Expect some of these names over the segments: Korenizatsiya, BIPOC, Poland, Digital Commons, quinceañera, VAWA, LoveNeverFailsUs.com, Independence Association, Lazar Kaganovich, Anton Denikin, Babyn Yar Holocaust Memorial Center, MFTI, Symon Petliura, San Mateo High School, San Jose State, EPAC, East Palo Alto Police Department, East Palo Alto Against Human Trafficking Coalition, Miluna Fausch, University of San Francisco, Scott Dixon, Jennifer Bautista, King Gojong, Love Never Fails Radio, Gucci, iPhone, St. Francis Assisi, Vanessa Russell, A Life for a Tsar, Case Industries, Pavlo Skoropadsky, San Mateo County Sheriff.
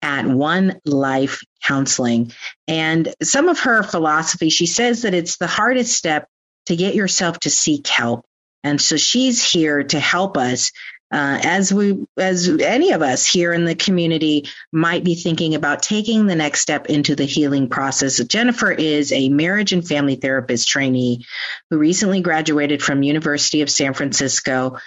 at One Life Counseling. And some of her philosophy, she says that it's the hardest step to get yourself to seek help. And so she's here to help us as any of us here in the community might be thinking about taking the next step into the healing process. So Jennifer is a marriage and family therapist trainee who recently graduated from University of San Francisco.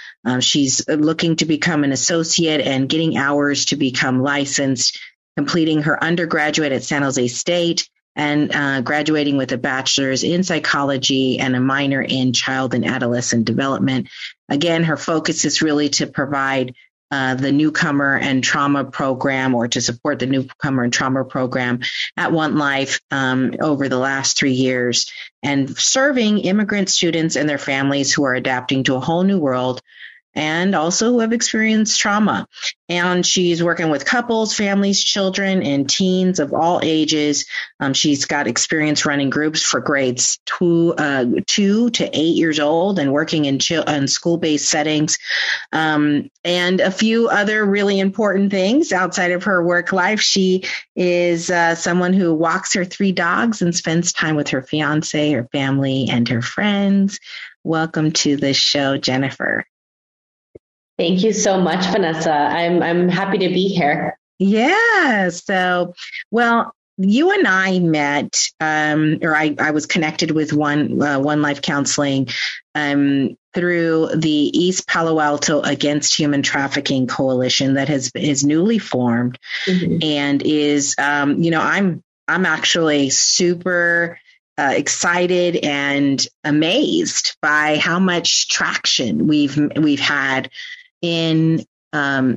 She's looking to become an associate and getting hours to become licensed, completing her undergraduate at San Jose State and graduating with a bachelor's in psychology and a minor in child and adolescent development. Again, her focus is really to provide the newcomer and trauma program, or to support the newcomer and trauma program at One Life over the last 3 years, and serving immigrant students and their families who are adapting to a whole new world and also who have experienced trauma. And she's working with couples, families, children, and teens of all ages. She's got experience running groups for grades 2 to 8 years old and working in school-based settings, and a few other really important things outside of her work life. She is someone who walks her 3 dogs and spends time with her fiance, her family, and her friends. Welcome to the show, Jennifer. Thank you so much, Vanessa. I'm happy to be here. Yeah. So, well, you and I met, or I was connected with One Life Counseling through the East Palo Alto Against Human Trafficking Coalition that is newly formed, mm-hmm. and is, I'm actually super excited and amazed by how much traction we've had in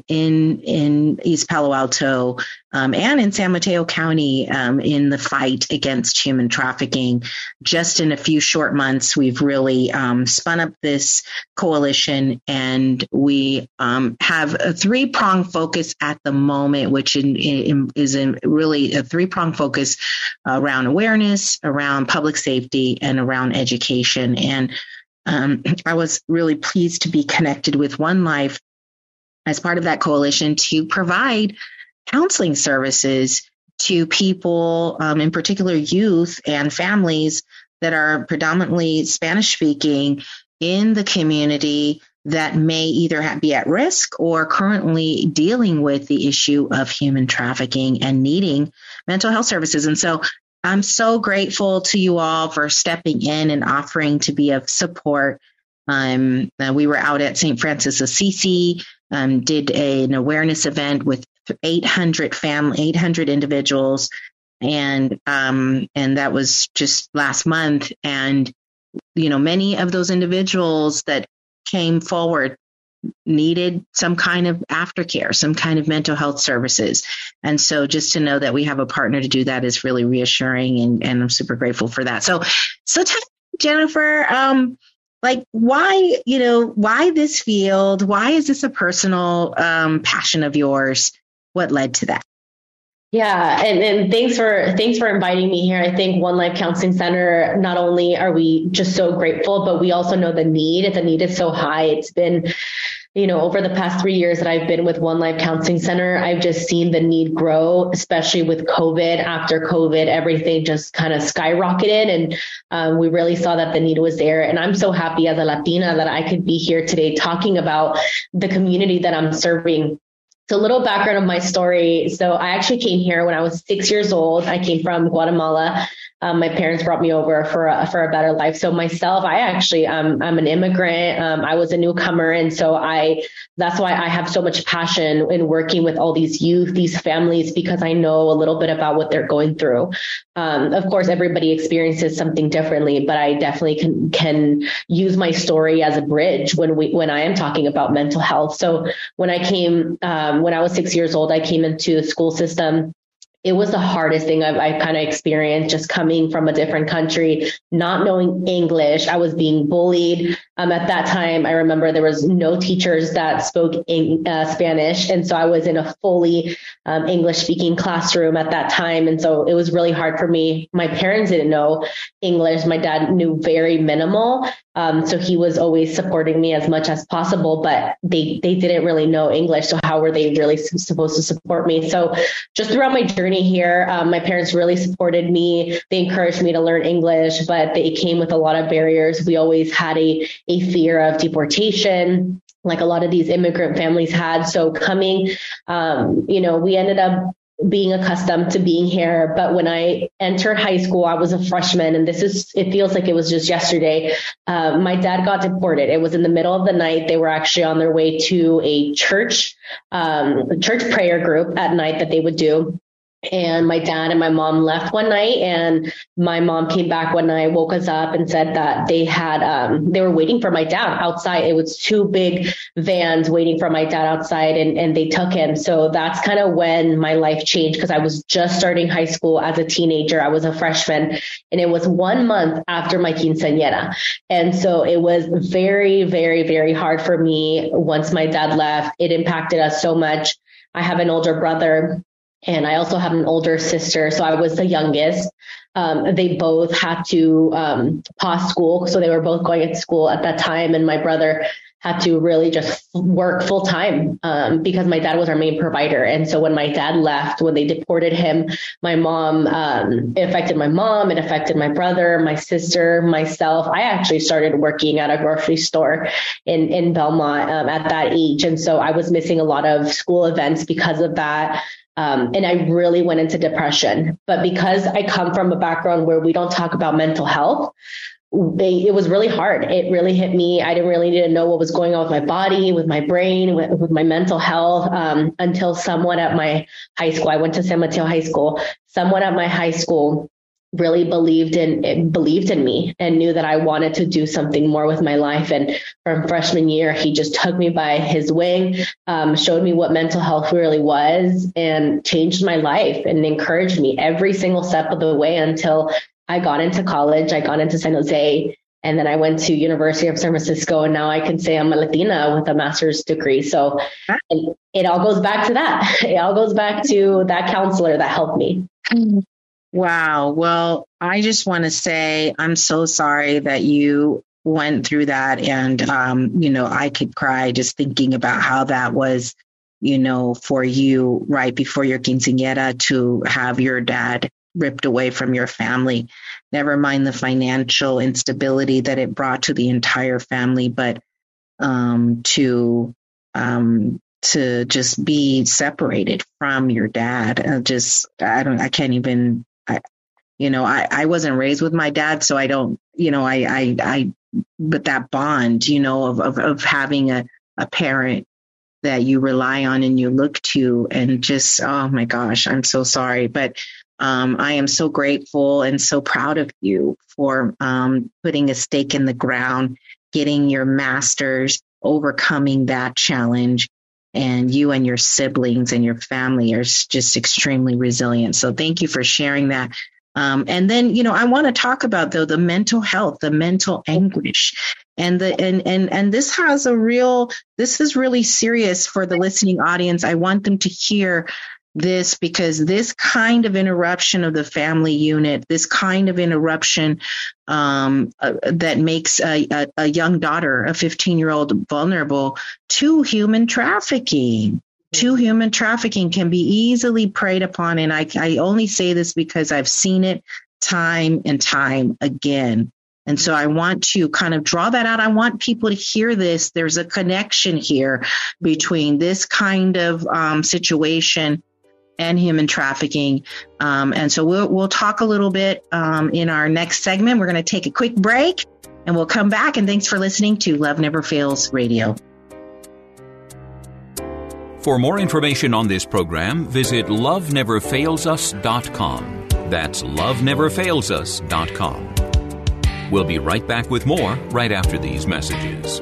East Palo Alto and in San Mateo County in the fight against human trafficking. Just in a few short months, we've really spun up this coalition, and we have a 3-pronged focus at the moment, which is really a 3-pronged focus around awareness, around public safety, and around education. And I was really pleased to be connected with One Life as part of that coalition to provide counseling services to people, in particular youth and families that are predominantly Spanish-speaking in the community that may either be at risk or currently dealing with the issue of human trafficking and needing mental health services. And so I'm so grateful to you all for stepping in and offering to be of support. We were out at St. Francis Assisi, did an awareness event with 800 individuals. And that was just last month. And, you know, many of those individuals that came forward needed some kind of aftercare, some kind of mental health services. And so just to know that we have a partner to do that is really reassuring. And I'm super grateful for that. So tell me, Jennifer, like why, you know, why this field? Why is this a personal passion of yours? What led to that? Yeah. And thanks for inviting me here. I think One Life Counseling Center, not only are we just so grateful, but we also know the need. The need is so high. It's been, you know, over the past 3 years that I've been with One Life Counseling Center, I've just seen the need grow, especially with COVID. After COVID, everything just kind of skyrocketed. And we really saw that the need was there. And I'm so happy as a Latina that I could be here today talking about the community that I'm serving. So a little background of my story. So I actually came here when I was 6 years old. I came from Guatemala. My parents brought me over for a better life. So myself, I actually, I'm an immigrant. I was a newcomer. And so that's why I have so much passion in working with all these youth, these families, because I know a little bit about what they're going through. Of course, everybody experiences something differently, but I definitely can use my story as a bridge when I am talking about mental health. So when I came, when I was 6 years old, I came into the school system. It was the hardest thing I've kind of experienced, just coming from a different country, not knowing English. I was being bullied. At that time, I remember there was no teachers that spoke Spanish. And so I was in a fully English speaking classroom at that time. And so it was really hard for me. My parents didn't know English. My dad knew very minimal. So he was always supporting me as much as possible, but they didn't really know English. So how were they really supposed to support me? So just throughout my journey here, my parents really supported me. They encouraged me to learn English, but they came with a lot of barriers. We always had a fear of deportation, like a lot of these immigrant families had. So coming, you know, we ended up being accustomed to being here. But when I entered high school, I was a freshman, and it feels like it was just yesterday. My dad got deported. It was in the middle of the night. They were actually on their way to a church prayer group at night that they would do. And my dad and my mom left one night, and my mom came back one night, woke us up, and said that they were waiting for my dad outside. It was two big vans waiting for my dad outside, and they took him. So that's kind of when my life changed, because I was just starting high school as a teenager. I was a freshman, and it was 1 month after my quinceañera. And so it was very, very, very hard for me. Once my dad left, it impacted us so much. I have an older brother, and I also have an older sister. So I was the youngest. They both had to pause school. So they were both going to school at that time. And my brother had to really just work full time because my dad was our main provider. And so when my dad left, when they deported him, my mom, it affected my mom. It affected my brother, my sister, myself. I actually started working at a grocery store in Belmont at that age. And so I was missing a lot of school events because of that. And I really went into depression. But because I come from a background where we don't talk about mental health, it was really hard. It really hit me. I didn't really need to know what was going on with my body, with my brain, with my mental health, until someone at my high school — I went to San Mateo High School — someone at my high school really believed in me and knew that I wanted to do something more with my life. And from freshman year, he just took me by his wing, showed me what mental health really was, and changed my life and encouraged me every single step of the way until I got into college. I got into San Jose, and then I went to University of San Francisco, and now I can say I'm a Latina with a master's degree. So it all goes back to that. It all goes back to that counselor that helped me. Wow. Well, I just want to say I'm so sorry that you went through that. And, you know, I could cry just thinking about how that was, you know, for you right before your quinceañera to have your dad ripped away from your family. Never mind the financial instability that it brought to the entire family, but to just be separated from your dad. I can't even. I wasn't raised with my dad, so I don't, you know, but that bond, you know, of having a parent that you rely on and you look to, and just, oh my gosh, I'm so sorry. But I am so grateful and so proud of you for putting a stake in the ground, getting your master's, overcoming that challenge. And you and your siblings and your family are just extremely resilient. So thank you for sharing that. And then, you know, I want to talk about, though, the mental health, the mental anguish. And the and this has a real, this is really serious for the listening audience. I want them to hear this, because this kind of interruption of the family unit, this kind of interruption that makes a young daughter, a 15-year-old, vulnerable to human trafficking. To human trafficking can be easily preyed upon. And I only say this because I've seen it time and time again. And so I want to kind of draw that out. I want people to hear this. There's a connection here between this kind of situation and human trafficking. And so we'll talk a little bit in our next segment. We're going to take a quick break and we'll come back. And thanks for listening to Love Never Fails Radio. For more information on this program, visit LoveNeverFailsUs.com. That's LoveNeverFailsUs.com. We'll be right back with more right after these messages.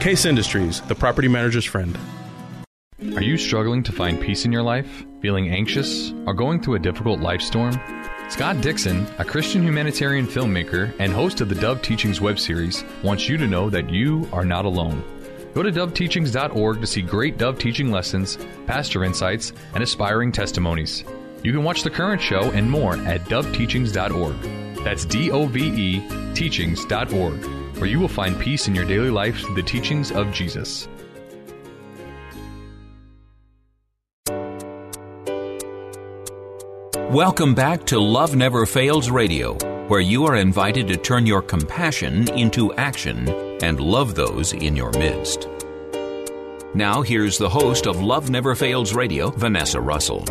Case Industries, the property manager's friend. Are you struggling to find peace in your life, feeling anxious, or going through a difficult life storm? Scott Dixon, a Christian humanitarian filmmaker and host of the Dove Teachings web series, wants you to know that you are not alone. Go to doveteachings.org to see great Dove teaching lessons, pastor insights, and aspiring testimonies. You can watch the current show and more at doveteachings.org. That's D-O-V-E teachings.org, where you will find peace in your daily life through the teachings of Jesus. Welcome back to Love Never Fails Radio, where you are invited to turn your compassion into action and love those in your midst. Now here's the host of Love Never Fails Radio, Vanessa Russell.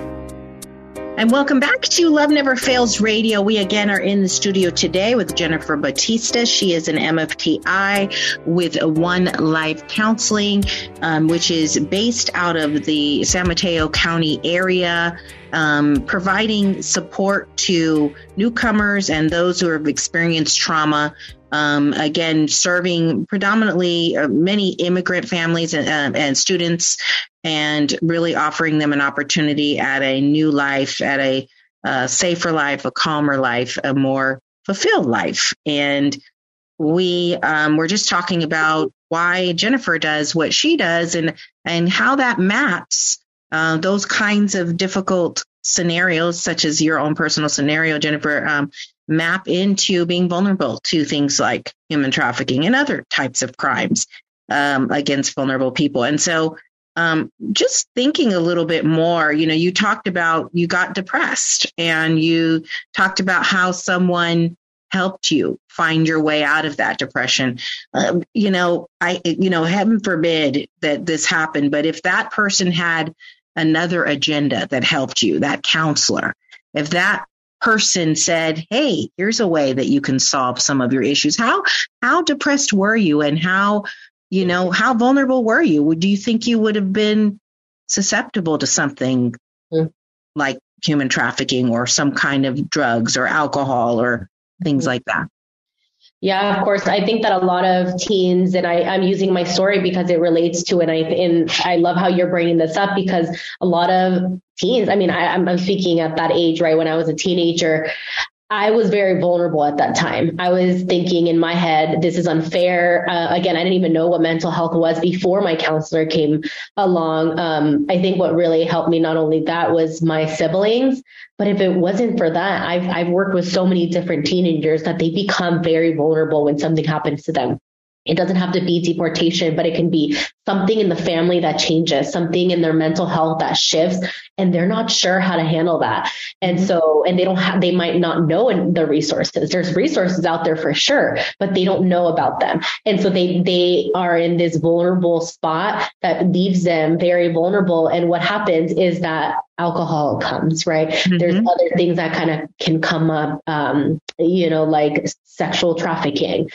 And welcome back to Love Never Fails Radio. We again are in the studio today with Jennifer Bautista. She is an MFTI with One Life Counseling, which is based out of the San Mateo County area, providing support to newcomers and those who have experienced trauma. Again, serving predominantly many immigrant families and students, and really offering them an opportunity at a new life, at a safer life, a calmer life, a more fulfilled life. And we were just talking about why Jennifer does what she does, and how that maps those kinds of difficult scenarios, such as your own personal scenario, Jennifer, map into being vulnerable to things like human trafficking and other types of crimes against vulnerable people. And so just thinking a little bit more, you know, you talked about you got depressed and you talked about how someone helped you find your way out of that depression. Heaven forbid that this happened, but if that person had another agenda that helped you, that counselor, if that person said, hey, here's a way that you can solve some of your issues. How depressed were you, and how vulnerable were you? Do you think you would have been susceptible to something like human trafficking or some kind of drugs or alcohol or things like that? Yeah, of course. I think that a lot of teens, and I'm using my story because it relates to it. And I love how you're bringing this up, because a lot of teens, I'm speaking at that age, right? When I was a teenager, I was very vulnerable at that time. I was thinking in my head, this is unfair. Again, I didn't even know what mental health was before my counselor came along. I think what really helped me, not only that, was my siblings. But if it wasn't for that, I've worked with so many different teenagers that they become very vulnerable when something happens to them. It doesn't have to be deportation, but it can be something in the family that changes, something in their mental health that shifts, and they're not sure how to handle that. And so, and they might not know the resources. There's resources out there for sure, but they don't know about them. And so they are in this vulnerable spot that leaves them very vulnerable. And what happens is that alcohol comes, right? Mm-hmm. There's other things that kind of can come up, like sex trafficking.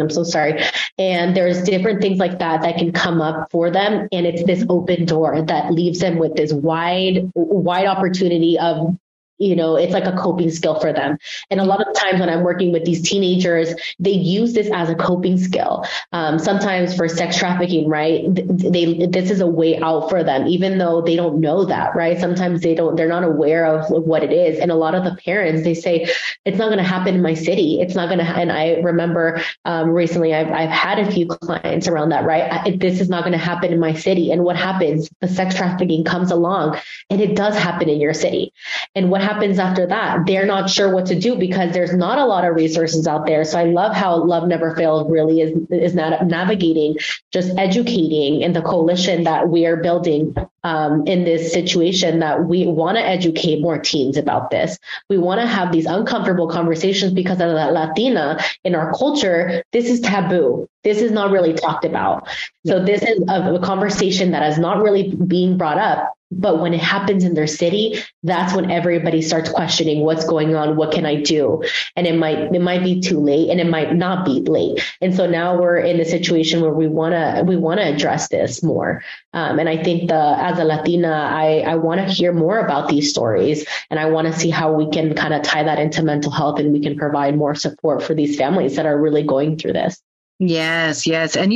I'm so sorry. And there's different things like that can come up for them. And it's this open door that leaves them with this wide opportunity of, it's like a coping skill for them. And a lot of times when I'm working with these teenagers, they use this as a coping skill. Sometimes for sex trafficking, right? This is a way out for them, even though they don't know that, right? Sometimes they're not aware of what it is. And a lot of the parents, they say, it's not going to happen in my city. It's not going to. And I remember recently I've had a few clients around that, right? This is not going to happen in my city. And what happens? The sex trafficking comes along, and it does happen in your city. And what happens after that? They're not sure what to do because there's not a lot of resources out there. So I love how Love Never Fails really is navigating, just educating, and the coalition that we are building in this situation, that we want to educate more teens about this. We want to have these uncomfortable conversations because as a Latina in our culture, this is taboo. This is not really talked about. So this is a conversation that is not really being brought up. But when it happens in their city, that's when everybody starts questioning what's going on. What can I do? And it might be too late, and it might not be late. And so now we're in a situation where we want to address this more. And I think as a Latina, I want to hear more about these stories, and I want to see how we can kind of tie that into mental health, and we can provide more support for these families that are really going through this. Yes. And,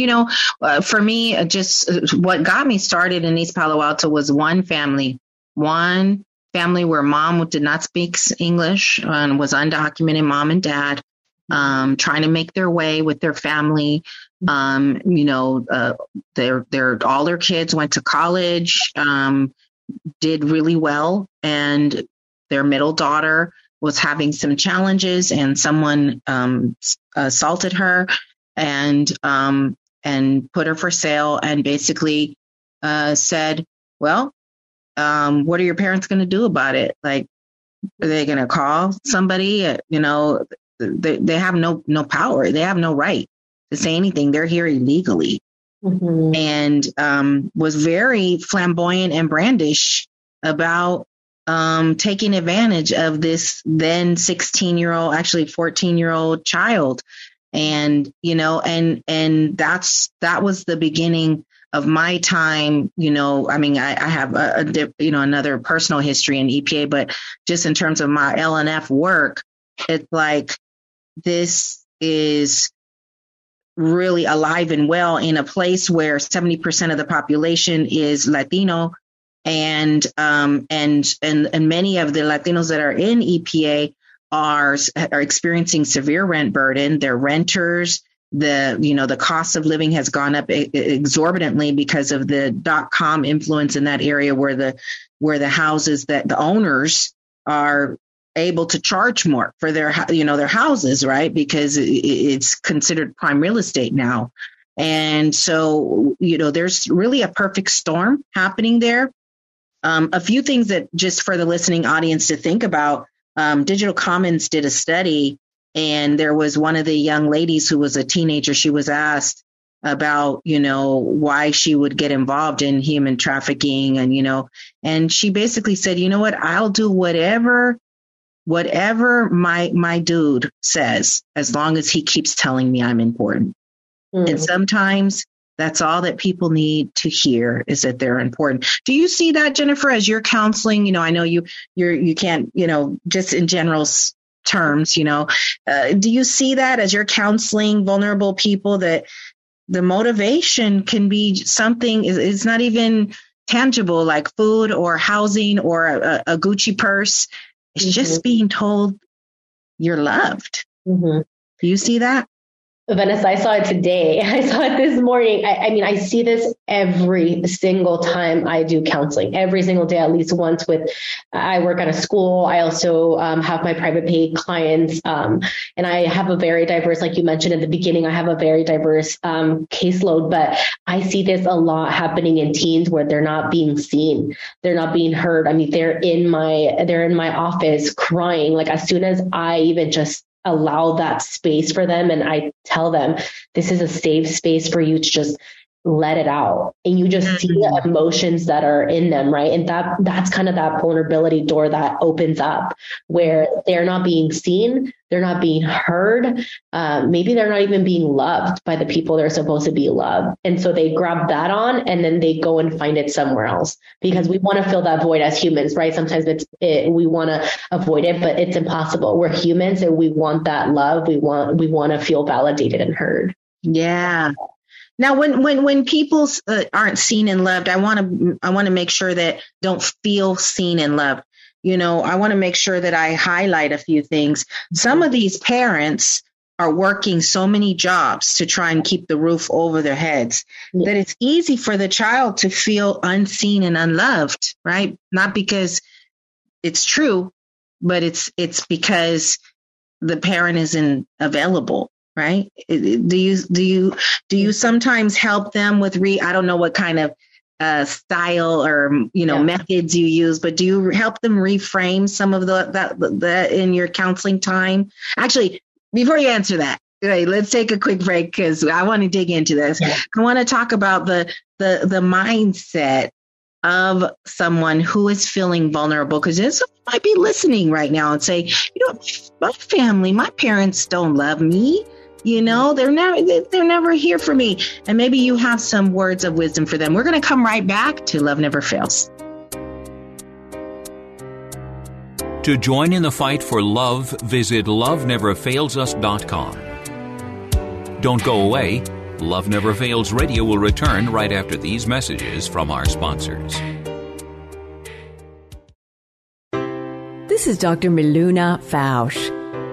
for me, just what got me started in East Palo Alto was one family where mom did not speak English and was undocumented, mom and dad, trying to make their way with their family. All their kids went to college, did really well. And their middle daughter was having some challenges, and someone assaulted her and put her for sale, and basically said, what are your parents going to do about it? Like, are they going to call somebody? They have no power. They have no right to say anything. They're here illegally. Mm-hmm. And was very flamboyant and brandish about taking advantage of this then 16-year-old, actually 14-year-old child. And, and that was the beginning of my time. I have another personal history in EPA, but just in terms of my LNF work, it's like, this is really alive and well in a place where 70% of the population is Latino, and many of the Latinos that are in EPA are experiencing severe rent burden. They're renters. The cost of living has gone up exorbitantly because of the .com influence in that area, where the houses that the owners are able to charge more for their houses, right? Because it's considered prime real estate now. And so, there's really a perfect storm happening there. A few things that, just for the listening audience to think about. Digital Commons did a study, and there was one of the young ladies who was a teenager. She was asked about, why she would get involved in human trafficking. And, and she basically said, you know what, I'll do whatever my dude says, as long as he keeps telling me I'm important. Mm. And sometimes that's all that people need to hear, is that they're important. Do you see that, Jennifer, as you're counseling? I know you can't, just in general terms, do you see that as you're counseling vulnerable people, that the motivation can be something is not even tangible, like food or housing or a Gucci purse. It's just being told you're loved. Mm-hmm. Do you see that? Vanessa, I saw it today. I saw it this morning. I mean, I see this every single time I do counseling, every single day, at least once with, I work at a school. I also have my private pay clients. And I have a very diverse, like you mentioned at the beginning, I have a very diverse caseload, but I see this a lot happening in teens where they're not being seen. They're not being heard. I mean, they're in my office crying. Like as soon as I even just allow that space for them. And I tell them, this is a safe space for you to just let it out. And you just see the emotions that are in them, right? And that's kind of that vulnerability door that opens up where they're not being seen. They're not being heard. Maybe they're not even being loved by the people they're supposed to be loved. And so they grab that on and then they go and find it somewhere else because we want to fill that void as humans, right? Sometimes we want to avoid it, but it's impossible. We're humans and we want that love. We want to feel validated and heard. Yeah. Now, when people aren't seen and loved, I want to make sure that don't feel seen and loved. You know, I want to make sure that I highlight a few things. Some of these parents are working so many jobs to try and keep the roof over their heads that it's easy for the child to feel unseen and unloved, right? Not because it's true, but it's because the parent isn't available. Right? Do you sometimes help them with I don't know what kind of style or methods you use, but do you help them reframe some of that in your counseling time? Actually, before you answer that, right, let's take a quick break because I want to dig into this. Yeah. I want to talk about the mindset of someone who is feeling vulnerable, because this might be listening right now and say, my family, my parents don't love me. They're never here for me. And maybe you have some words of wisdom for them. We're going to come right back to Love Never Fails. To join in the fight for love, visit LoveNeverFailsUs.com. Don't go away. Love Never Fails Radio will return right after these messages from our sponsors. This is Dr. Miluna Fausch.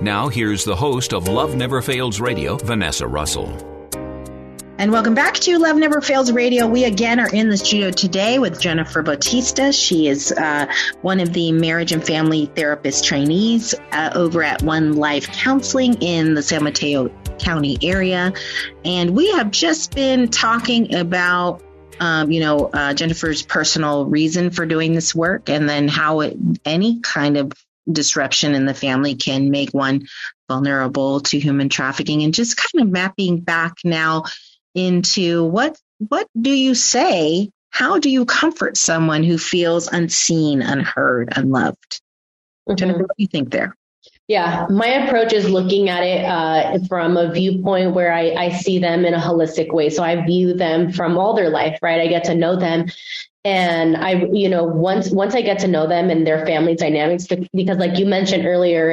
Now, here's the host of Love Never Fails Radio, Vanessa Russell. And welcome back to Love Never Fails Radio. We again are in the studio today with Jennifer Bautista. She is one of the marriage and family therapist trainees over at One Life Counseling in the San Mateo County area. And we have just been talking about Jennifer's personal reason for doing this work and then how any kind of disruption in the family can make one vulnerable to human trafficking, and just kind of mapping back now into what do you say? How do you comfort someone who feels unseen, unheard, unloved? Mm-hmm. Jennifer, what do you think there? Yeah, my approach is looking at it from a viewpoint where I see them in a holistic way. So I view them from all their life, right? I get to know them. And once I get to know them and their family dynamics, because like you mentioned earlier,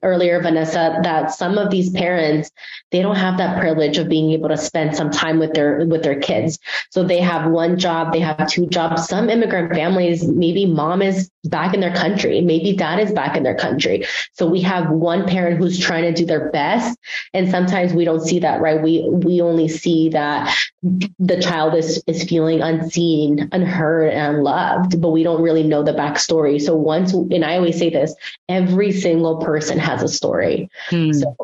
Vanessa, that some of these parents, they don't have that privilege of being able to spend some time with their kids. So they have one job, they have two jobs. Some immigrant families, maybe mom is back in their country, maybe dad is back in their country. So we have one parent who's trying to do their best. And sometimes we don't see that, right? We only see that the child is feeling unseen, unheard, and unloved, but we don't really know the backstory. So once, and I always say this, every single person has a story. So,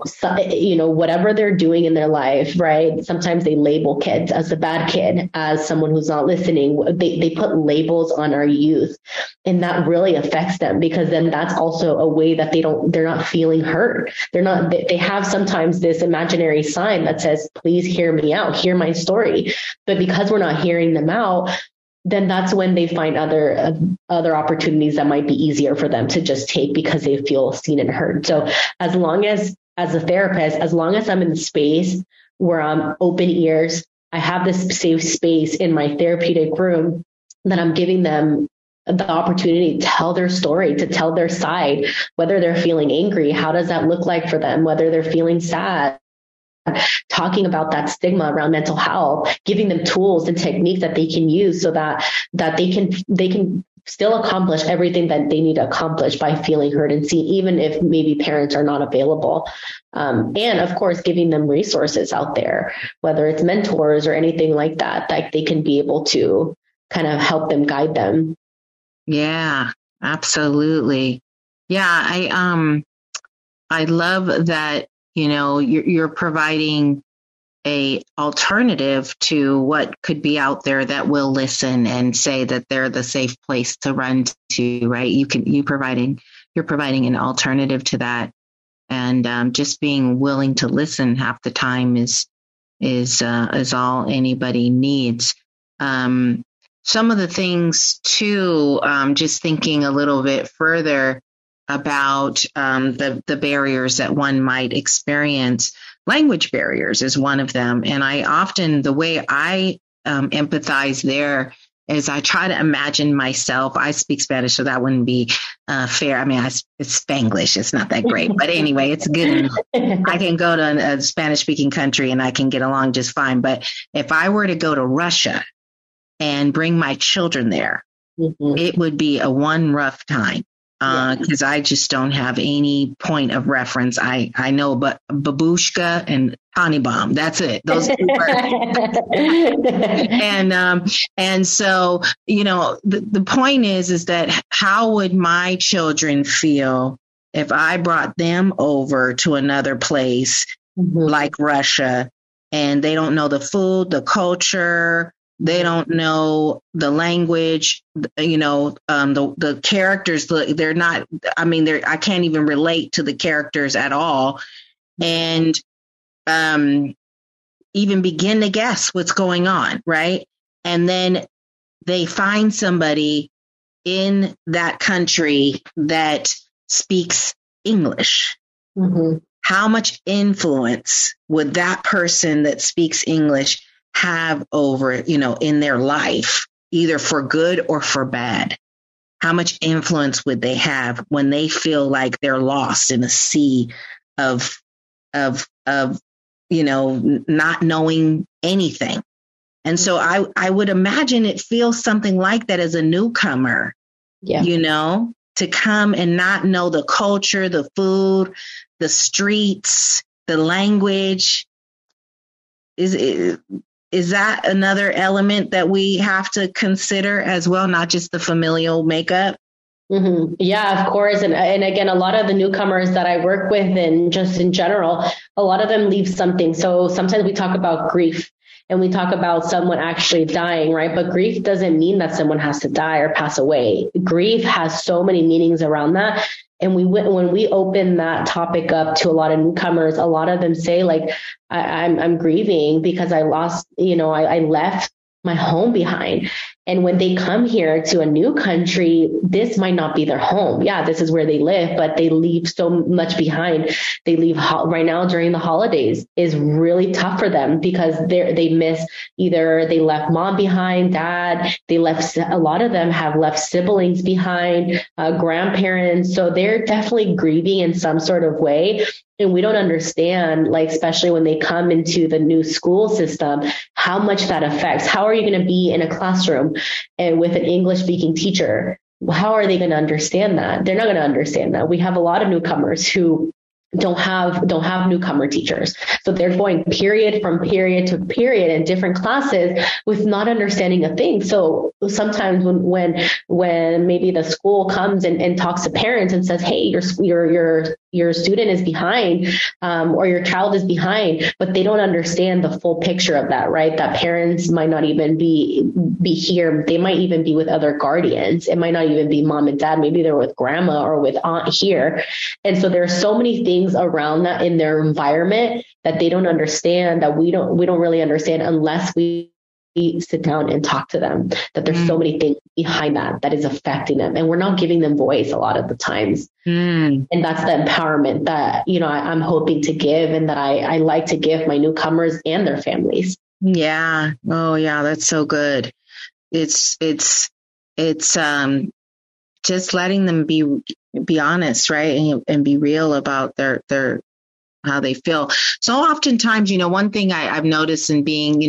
you know, whatever they're doing in their life, right? Sometimes they label kids as the bad kid, as someone who's not listening. They put labels on our youth, and that really affects them, because then that's also a way that they're not feeling heard. They have sometimes this imaginary sign that says, please hear me out, hear my story. But because we're not hearing them out, then that's when they find other opportunities that might be easier for them to just take, because they feel seen and heard. So as a therapist, as long as I'm in the space where I'm open ears, I have this safe space in my therapeutic room, that I'm giving them the opportunity to tell their story, to tell their side, whether they're feeling angry, how does that look like for them, whether they're feeling sad, talking about that stigma around mental health, giving them tools and techniques that they can use so that they can still accomplish everything that they need to accomplish by feeling heard and seen, even if maybe parents are not available. And of course, giving them resources out there, whether it's mentors or anything like that, that they can be able to kind of help them, guide them. Yeah, absolutely. Yeah. I love that. You know, you're providing a alternative to what could be out there that will listen and say that they're the safe place to run to, right? You're providing an alternative to that, and just being willing to listen half the time is all anybody needs. Some of the things too, just thinking a little bit further about the barriers that one might experience. Language barriers is one of them. And the way I empathize there is I try to imagine myself. I speak Spanish, so that wouldn't be fair. I mean, it's Spanglish. It's not that great. But anyway, it's good enough. I can go to a Spanish-speaking country and I can get along just fine. But if I were to go to Russia and bring my children there, it would be a one rough time. Because I just don't have any point of reference. I know, but babushka and honey bomb, that's it. Those two words. And so, you know, the point is that how would my children feel if I brought them over to another place like Russia, and they don't know the food, the culture, they don't know the language, you know, the characters, they're not, I mean, I can't even relate to the characters at all. And even begin to guess what's going on, right? And then they find somebody in that country that speaks English. How much influence would that person that speaks English have over, you know, in their life, either for good or for bad? How much influence would they have when they feel like they're lost in a sea of you know, not knowing anything? And so I would imagine it feels something like that as a newcomer, you know, to come and not know the culture, the food, the streets, the language. Is that another element that we have to consider as well, not just the familial makeup? Yeah, of course. And again, a lot of the newcomers that I work with, and just in general, a lot of them leave something. So sometimes we talk about grief, and we talk about someone actually dying, right? But grief doesn't mean that someone has to die or pass away. Grief has so many meanings around that. And when we open that topic up to a lot of newcomers, a lot of them say, like, I'm grieving because I lost, you know, I left my home behind. And when they come here to a new country, this might not be their home. Yeah, this is where they live, but they leave so much behind. They leave right now during the holidays is really tough for them, because they miss, either they left mom behind, dad, a lot of them have left siblings behind, grandparents. So they're definitely grieving in some sort of way. And we don't understand, like, especially when they come into the new school system, how much that affects. How are you going to be in a classroom and with an English speaking teacher? How are they going to understand that? They're not going to understand that. We have a lot of newcomers who don't have newcomer teachers. So they're going period to period in different classes with not understanding a thing. So sometimes when maybe the school comes and talks to parents and says, hey, your student is behind, or your child is behind, but they don't understand the full picture of that, right? That parents might not even be here. They might even be with other guardians. It might not even be mom and dad. Maybe they're with grandma or with aunt here. And so there are so many things around that in their environment that they don't understand, that we don't really understand unless we sit down and talk to them, that there's so many things behind that is affecting them. And we're not giving them voice a lot of the times. And that's the empowerment that, I'm hoping to give, and that I like to give my newcomers and their families. Yeah. Oh yeah. That's so good. It's just letting them be honest, right. And be real about their, how they feel. So oftentimes, one thing I've noticed in being,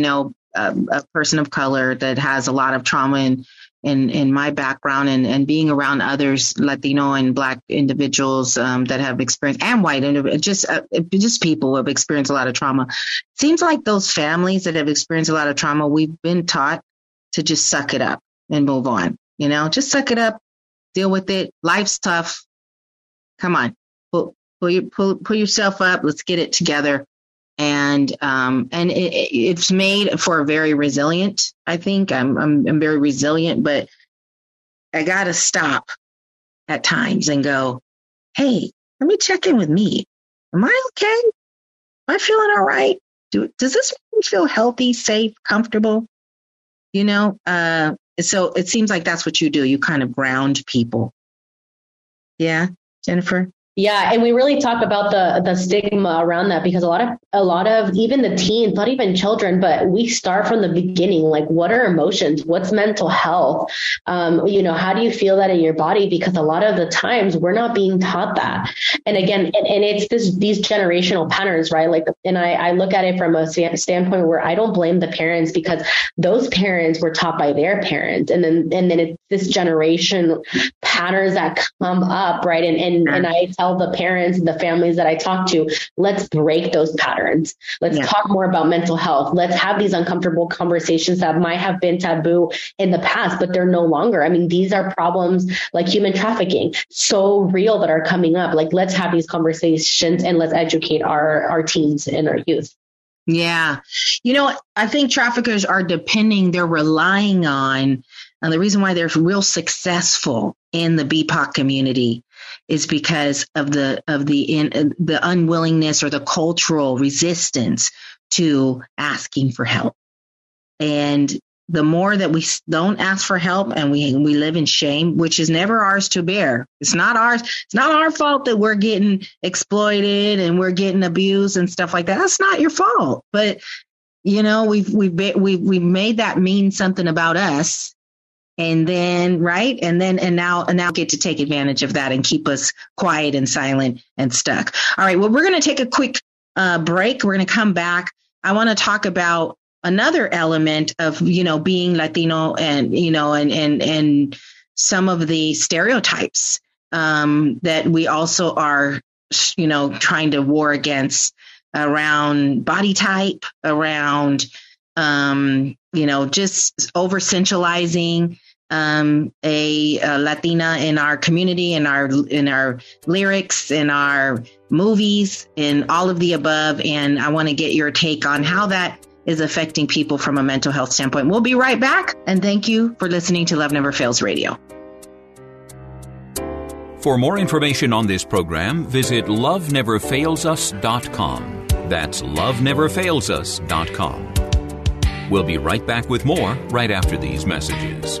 a person of color that has a lot of trauma in my background, and being around others, Latino and Black individuals that have experienced, and white, and just people who have experienced a lot of trauma. Seems like those families that have experienced a lot of trauma, we've been taught to just suck it up and move on, just suck it up, deal with it. Life's tough. Come on, pull yourself up. Let's get it together. And it's made for a very resilient. I think I'm very resilient, but I gotta stop at times and go, hey, let me check in with me. Am I okay? Am I feeling all right? Does this make me feel healthy, safe, comfortable? So it seems like that's what you do. You kind of ground people. Yeah, Jennifer? Yeah. And we really talk about the stigma around that, because a lot of even the teens, not even children, but we start from the beginning. Like, what are emotions? What's mental health? How do you feel that in your body? Because a lot of the times we're not being taught that. And again, and it's these generational patterns, right? Like, and I look at it from a standpoint where I don't blame the parents, because those parents were taught by their parents. And then it's this generation patterns that come up, right? And I tell the parents and the families that I talk to, let's break those patterns. Let's talk more about mental health. Let's have these uncomfortable conversations that might have been taboo in the past, but they're no longer. I mean, these are problems like human trafficking, so real, that are coming up. Like, let's have these conversations and let's educate our teens and our youth. Yeah. I think traffickers are relying on, and the reason why they're real successful in the BIPOC community is because of the unwillingness or the cultural resistance to asking for help. And the more that we don't ask for help and we live in shame, which is never ours to bear. It's not ours. It's not our fault that we're getting exploited and we're getting abused and stuff like that. That's not your fault. But, we've made that mean something about us. And then, right? And now get to take advantage of that and keep us quiet and silent and stuck. All right. Well, we're going to take a quick break. We're going to come back. I want to talk about another element of, being Latino and some of the stereotypes that we also are, trying to war against, around body type, around, just oversensualizing a Latina in our community, in our lyrics, in our movies, in all of the above. And I want to get your take on how that is affecting people from a mental health standpoint. We'll be right back. And thank you for listening to Love Never Fails Radio. For more information on this program, visit LoveNeverFailsUs.com. That's LoveNeverFailsUs.com. We'll be right back with more right after these messages.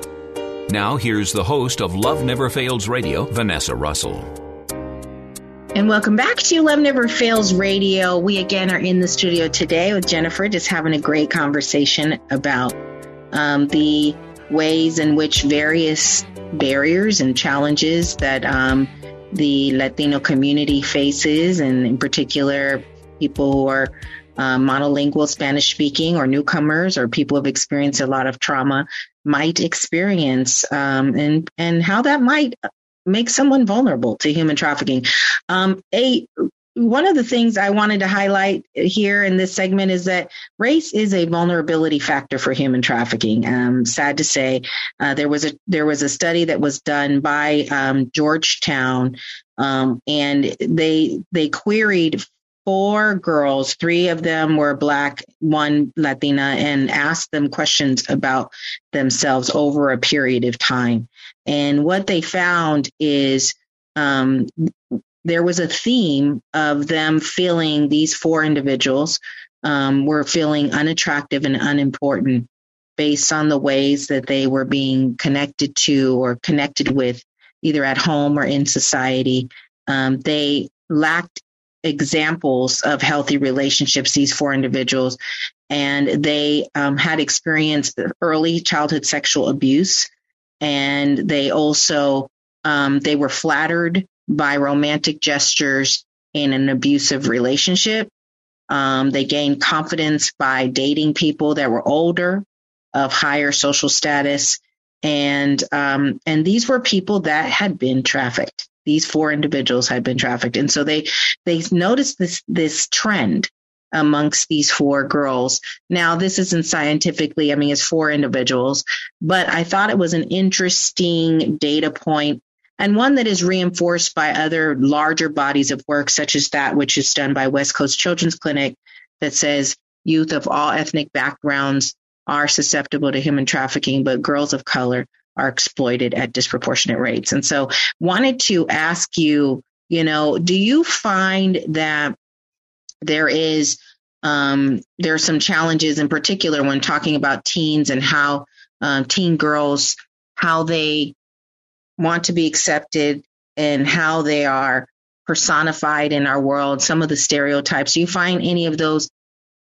Now, here's the host of Love Never Fails Radio, Vanessa Russell. And welcome back to Love Never Fails Radio. We again are in the studio today with Jennifer, just having a great conversation about the ways in which various barriers and challenges that the Latino community faces, and in particular, people who are monolingual Spanish-speaking or newcomers or people who have experienced a lot of trauma might experience and how that might make someone vulnerable to human trafficking. One of the things I wanted to highlight here in this segment is that race is a vulnerability factor for human trafficking. Sad to say, there was a study that was done by Georgetown, and they queried 4 girls, 3 of them were Black, 1 Latina, and asked them questions about themselves over a period of time. And what they found is there was a theme of them feeling, these 4 individuals were feeling unattractive and unimportant based on the ways that they were being connected to or connected with, either at home or in society. They lacked examples of healthy relationships, these 4 individuals, and they had experienced early childhood sexual abuse, and they also they were flattered by romantic gestures in an abusive relationship. They gained confidence by dating people that were older, of higher social status, and these were people that had been trafficked. These 4 individuals had been trafficked. And so they noticed this trend amongst these 4 girls. Now, this isn't scientifically, it's 4 individuals, but I thought it was an interesting data point, and one that is reinforced by other larger bodies of work, such as that which is done by West Coast Children's Clinic, that says youth of all ethnic backgrounds are susceptible to human trafficking, but girls of color are exploited at disproportionate rates. And so wanted to ask you, do you find that there are some challenges in particular when talking about teens and how teen girls, how they want to be accepted and how they are personified in our world, some of the stereotypes? Do you find any of those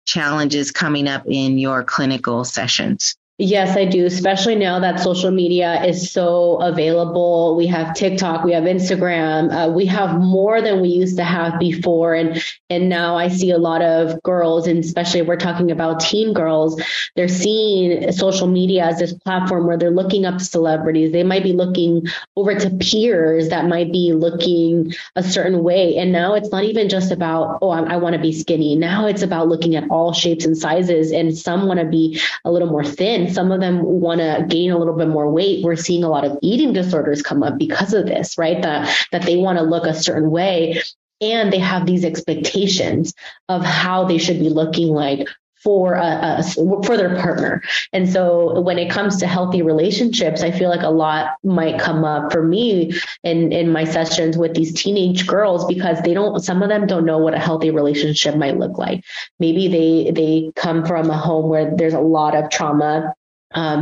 challenges coming up in your clinical sessions? Yes, I do, especially now that social media is so available. We have TikTok, we have Instagram, we have more than we used to have before. And now I see a lot of girls, and especially we're talking about teen girls, they're seeing social media as this platform where they're looking up to celebrities. They might be looking over to peers that might be looking a certain way. And now it's not even just about, I want to be skinny. Now it's about looking at all shapes and sizes, and some want to be a little more thin. Some of them want to gain a little bit more weight. We're seeing a lot of eating disorders come up because of this, right? That they want to look a certain way, and they have these expectations of how they should be looking like for their partner. And so when it comes to healthy relationships, I feel like a lot might come up for me in my sessions with these teenage girls, because some of them don't know what a healthy relationship might look like. Maybe they come from a home where there's a lot of trauma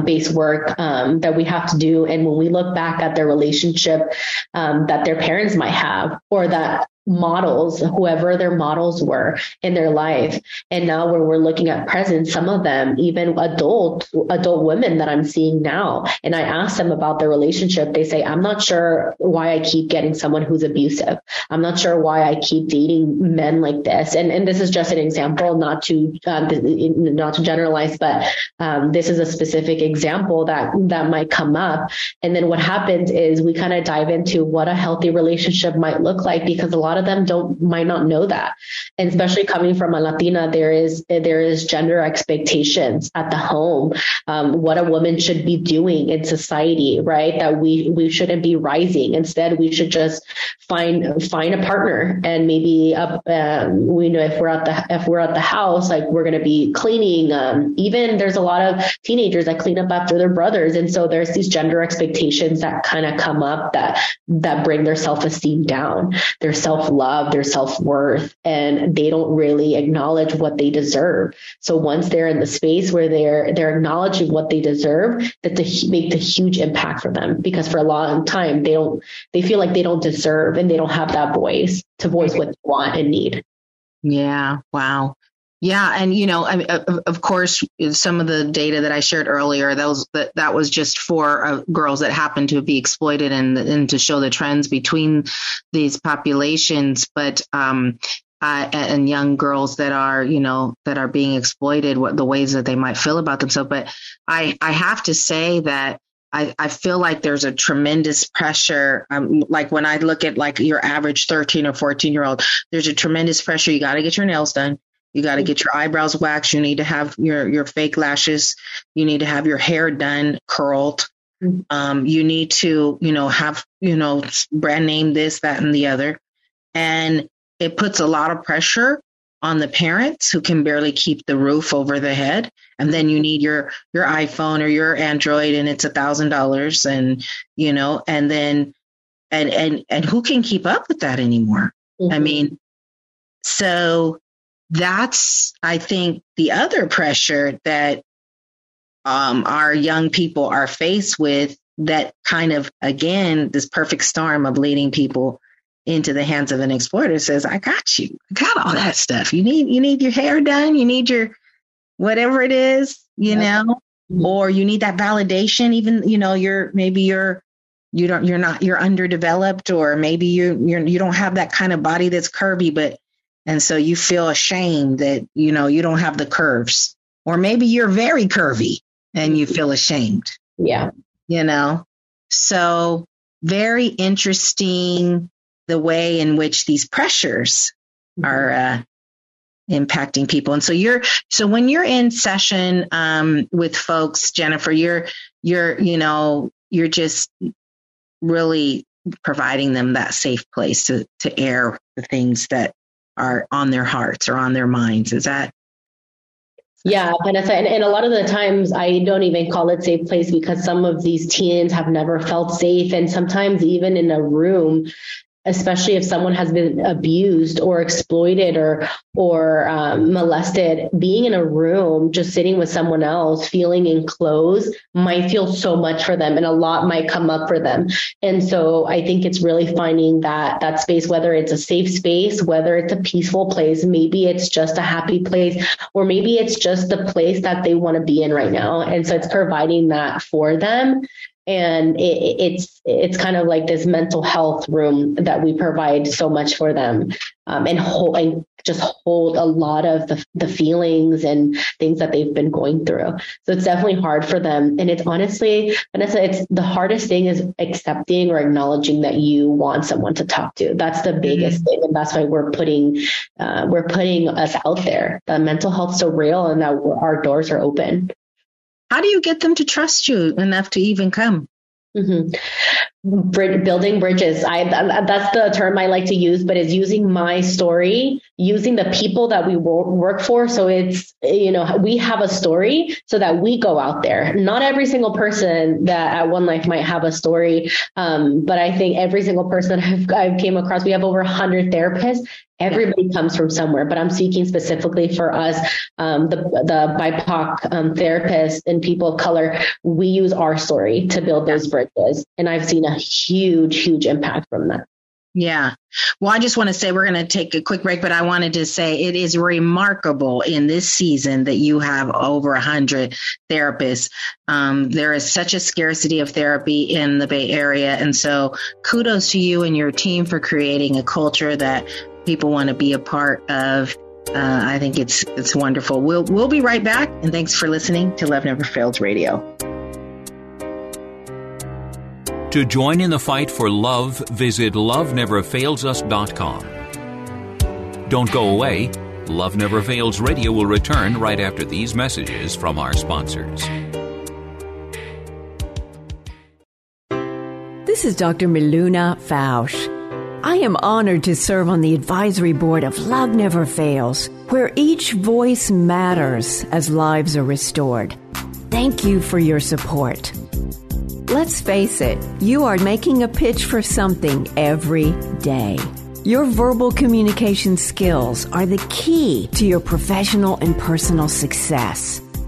based work that we have to do. And when we look back at their relationship that their parents might have, or that models, whoever their models were in their life. And now where we're looking at present, some of them, even adult women that I'm seeing now, and I ask them about their relationship, they say, I'm not sure why I keep getting someone who's abusive. I'm not sure why I keep dating men like this. And this is just an example, not to generalize, but this is a specific example that might come up. And then what happens is we kind of dive into what a healthy relationship might look like, because a lot of them might not know that. And especially coming from a Latina, there is gender expectations at the home, what a woman should be doing in society, right? That we shouldn't be rising. Instead, we should just find a partner, and maybe if we're at the house, like, we're going to be cleaning. Even there's a lot of teenagers that clean up after their brothers, and so there's these gender expectations that kind of come up that bring their self-esteem down, their self-love, their self-worth, and they don't really acknowledge what they deserve. So once they're in the space where they're acknowledging what they deserve, that to make the huge impact for them, because for a long time they feel like they don't deserve, and they don't have that voice to voice what they want and need. Yeah. Wow. Yeah. And, of course, some of the data that I shared earlier, that was just for girls that happened to be exploited, and to show the trends between these populations. But and young girls that are being exploited, what the ways that they might feel about themselves. But I have to say that I feel like there's a tremendous pressure. Like when I look at like your average 13 or 14-year-old, there's a tremendous pressure. You got to get your nails done. You got to get your eyebrows waxed. You need to have your fake lashes. You need to have your hair done, curled. You need to, have, brand name this, that, and the other. And it puts a lot of pressure on the parents who can barely keep the roof over their head. And then you need your iPhone or your Android, and it's $1,000, and, and who can keep up with that anymore? Mm-hmm. So that's, I think, the other pressure that our young people are faced with, that kind of, again, this perfect storm of leading people into the hands of an exploiter says, I got you. I got all that stuff. You need your hair done. You need your whatever it is, or you need that validation. Even, you're underdeveloped, or maybe you don't have that kind of body that's curvy, and so you feel ashamed that, you don't have the curves, or maybe you're very curvy and you feel ashamed. Yeah. So very interesting, the way in which these pressures are impacting people. And so when you're in session with folks, Jennifer, you're just really providing them that safe place to air the things that are on their hearts or on their minds. Is that? Yeah, Vanessa, and a lot of the times I don't even call it safe place, because some of these teens have never felt safe. And sometimes even in a room, especially if someone has been abused or exploited or molested, being in a room, just sitting with someone else, feeling enclosed, might feel so much for them, and a lot might come up for them. And so I think it's really finding that space, whether it's a safe space, whether it's a peaceful place, maybe it's just a happy place, or maybe it's just the place that they want to be in right now. And so it's providing that for them. And it's kind of like this mental health room that we provide so much for them, and just hold a lot of the feelings and things that they've been going through. So it's definitely hard for them. And it's honestly, Vanessa, it's the hardest thing is accepting or acknowledging that you want someone to talk to. That's the biggest thing. And that's why we're putting us out there. The mental health's so real, and that our doors are open. How do you get them to trust you enough to even come? Mm-hmm. Building bridges. That's the term I like to use, but it's using my story, using the people that we work for. So it's, we have a story so that we go out there. Not every single person that at One Life might have a story. But I think every single person I've came across, we have over 100 therapists. Everybody comes from somewhere, but I'm seeking specifically for us, the BIPOC therapists and people of color. We use our story to build those bridges. And I've seen a huge, huge impact from that. Yeah. Well, I just want to say we're going to take a quick break, but I wanted to say it is remarkable in this season that you have over 100 therapists. There is such a scarcity of therapy in the Bay Area. And so kudos to you and your team for creating a culture that people want to be a part of. I think it's wonderful. We'll be right back. And thanks for listening to Love Never Fails Radio. To join in the fight for love, visit LoveNeverFailsUs.com. Don't go away. Love Never Fails Radio will return right after these messages from our sponsors. This is Dr. Miluna Fausch. I am honored to serve on the advisory board of Love Never Fails, where each voice matters as lives are restored. Thank you for your support. Let's face it, you are making a pitch for something every day. Your verbal communication skills are the key to your professional and personal success.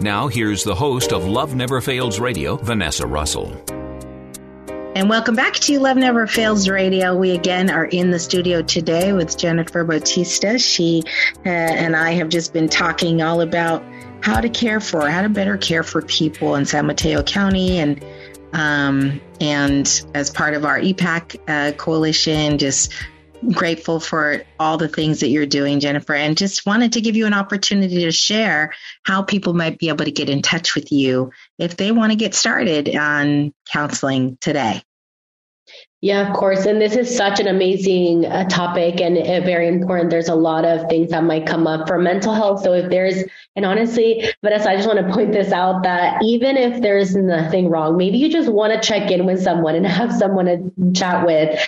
Now here's the host of Love Never Fails Radio, Vanessa Russell. And welcome back to Love Never Fails Radio. We again are in the studio today with Jennifer Bautista. She and I have just been talking all about how to better care for people in San Mateo County, and as part of our EPAC coalition, just grateful for all the things that you're doing, Jennifer, and just wanted to give you an opportunity to share how people might be able to get in touch with you if they want to get started on counseling today. Yeah, of course. And this is such an amazing topic and very important. There's a lot of things that might come up for mental health. So if there's, and honestly, Vanessa, I just want to point this out that even if there's nothing wrong, maybe you just want to check in with someone and have someone to chat with.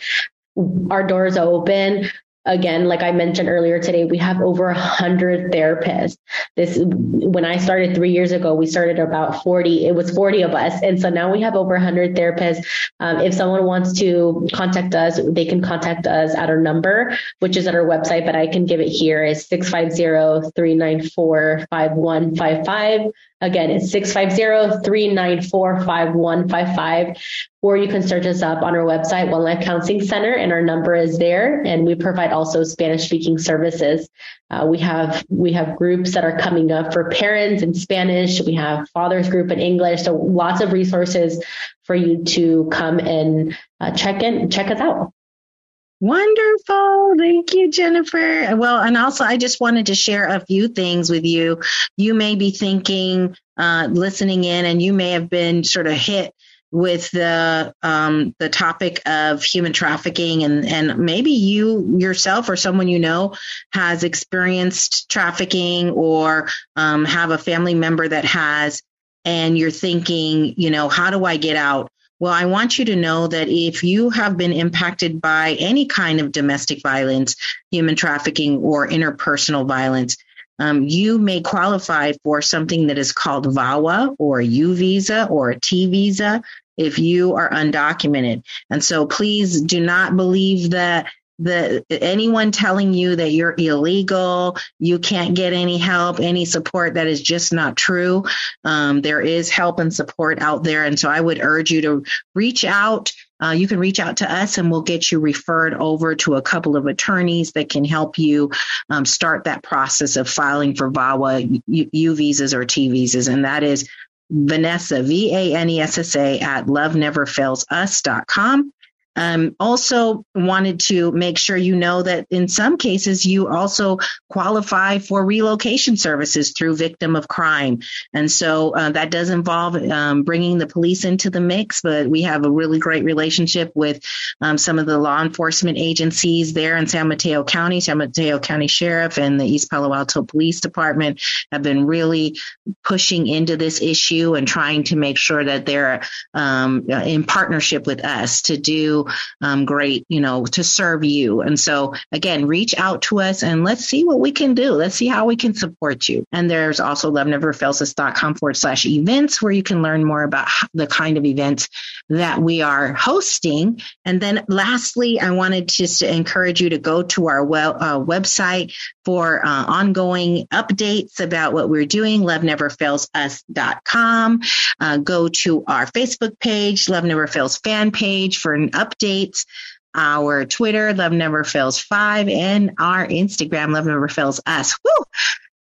Our doors are open. Again, like I mentioned earlier today, we have over 100 therapists. When I started 3 years ago, we started about 40. It was 40 of us. And so now we have over 100 therapists. If someone wants to contact us, they can contact us at our number, which is at our website, but I can give it here. It's 650-394-5155. Again, it's 650-394-5155, or you can search us up on our website, One Life Counseling Center, and our number is there. And we provide also Spanish-speaking services. We have groups that are coming up for parents in Spanish. We have fathers group in English. So lots of resources for you to come and check us out. Wonderful. Thank you, Jennifer. Well, and also I just wanted to share a few things with you. You may be thinking, listening in, and you may have been sort of hit with the topic of human trafficking, and maybe you yourself or someone you know has experienced trafficking, or have a family member that has, and you're thinking, how do I get out? Well, I want you to know that if you have been impacted by any kind of domestic violence, human trafficking, or interpersonal violence, you may qualify for something that is called VAWA, or a U visa, or a T visa, if you are undocumented. And so please do not believe that anyone telling you that you're illegal, you can't get any help, any support, that is just not true. There is help and support out there. And so I would urge you to reach out. You can reach out to us, and we'll get you referred over to a couple of attorneys that can help you start that process of filing for VAWA, U visas, or T visas. And that is Vanessa, VANESSA, at LoveNeverFailsUs.com. Also wanted to make sure you know that in some cases you also qualify for relocation services through Victim of Crime. And so that does involve bringing the police into the mix, but we have a really great relationship with some of the law enforcement agencies there in San Mateo County. San Mateo County Sheriff and the East Palo Alto Police Department have been really pushing into this issue and trying to make sure that they're in partnership with us to do great, to serve you. And so, again, reach out to us and let's see what we can do. Let's see how we can support you. And there's also LoveNeverFailsUs.com /events where you can learn more about the kind of events that we are hosting. And then lastly, I wanted just to encourage you to go to our website for ongoing updates about what we're doing, LoveNeverFailsUs.com. Go to our Facebook page, Love Never Fails fan page for an updates, our Twitter, Love Never Fails 5, and our Instagram, Love Never Fails Us. Woo!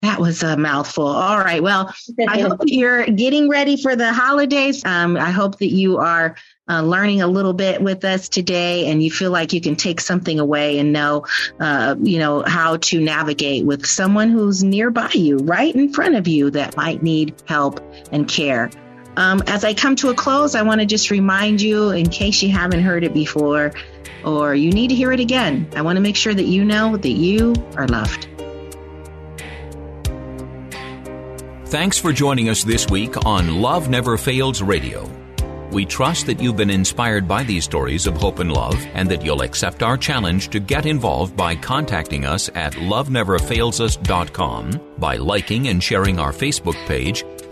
That was a mouthful. All right. Well, I hope you're getting ready for the holidays. I hope that you are learning a little bit with us today and you feel like you can take something away and know, how to navigate with someone who's nearby you, right in front of you that might need help and care. As I come to a close, I want to just remind you, in case you haven't heard it before or you need to hear it again, I want to make sure that you know that you are loved. Thanks for joining us this week on Love Never Fails Radio. We trust that you've been inspired by these stories of hope and love and that you'll accept our challenge to get involved by contacting us at LoveNeverFailsUs.com, by liking and sharing our Facebook page,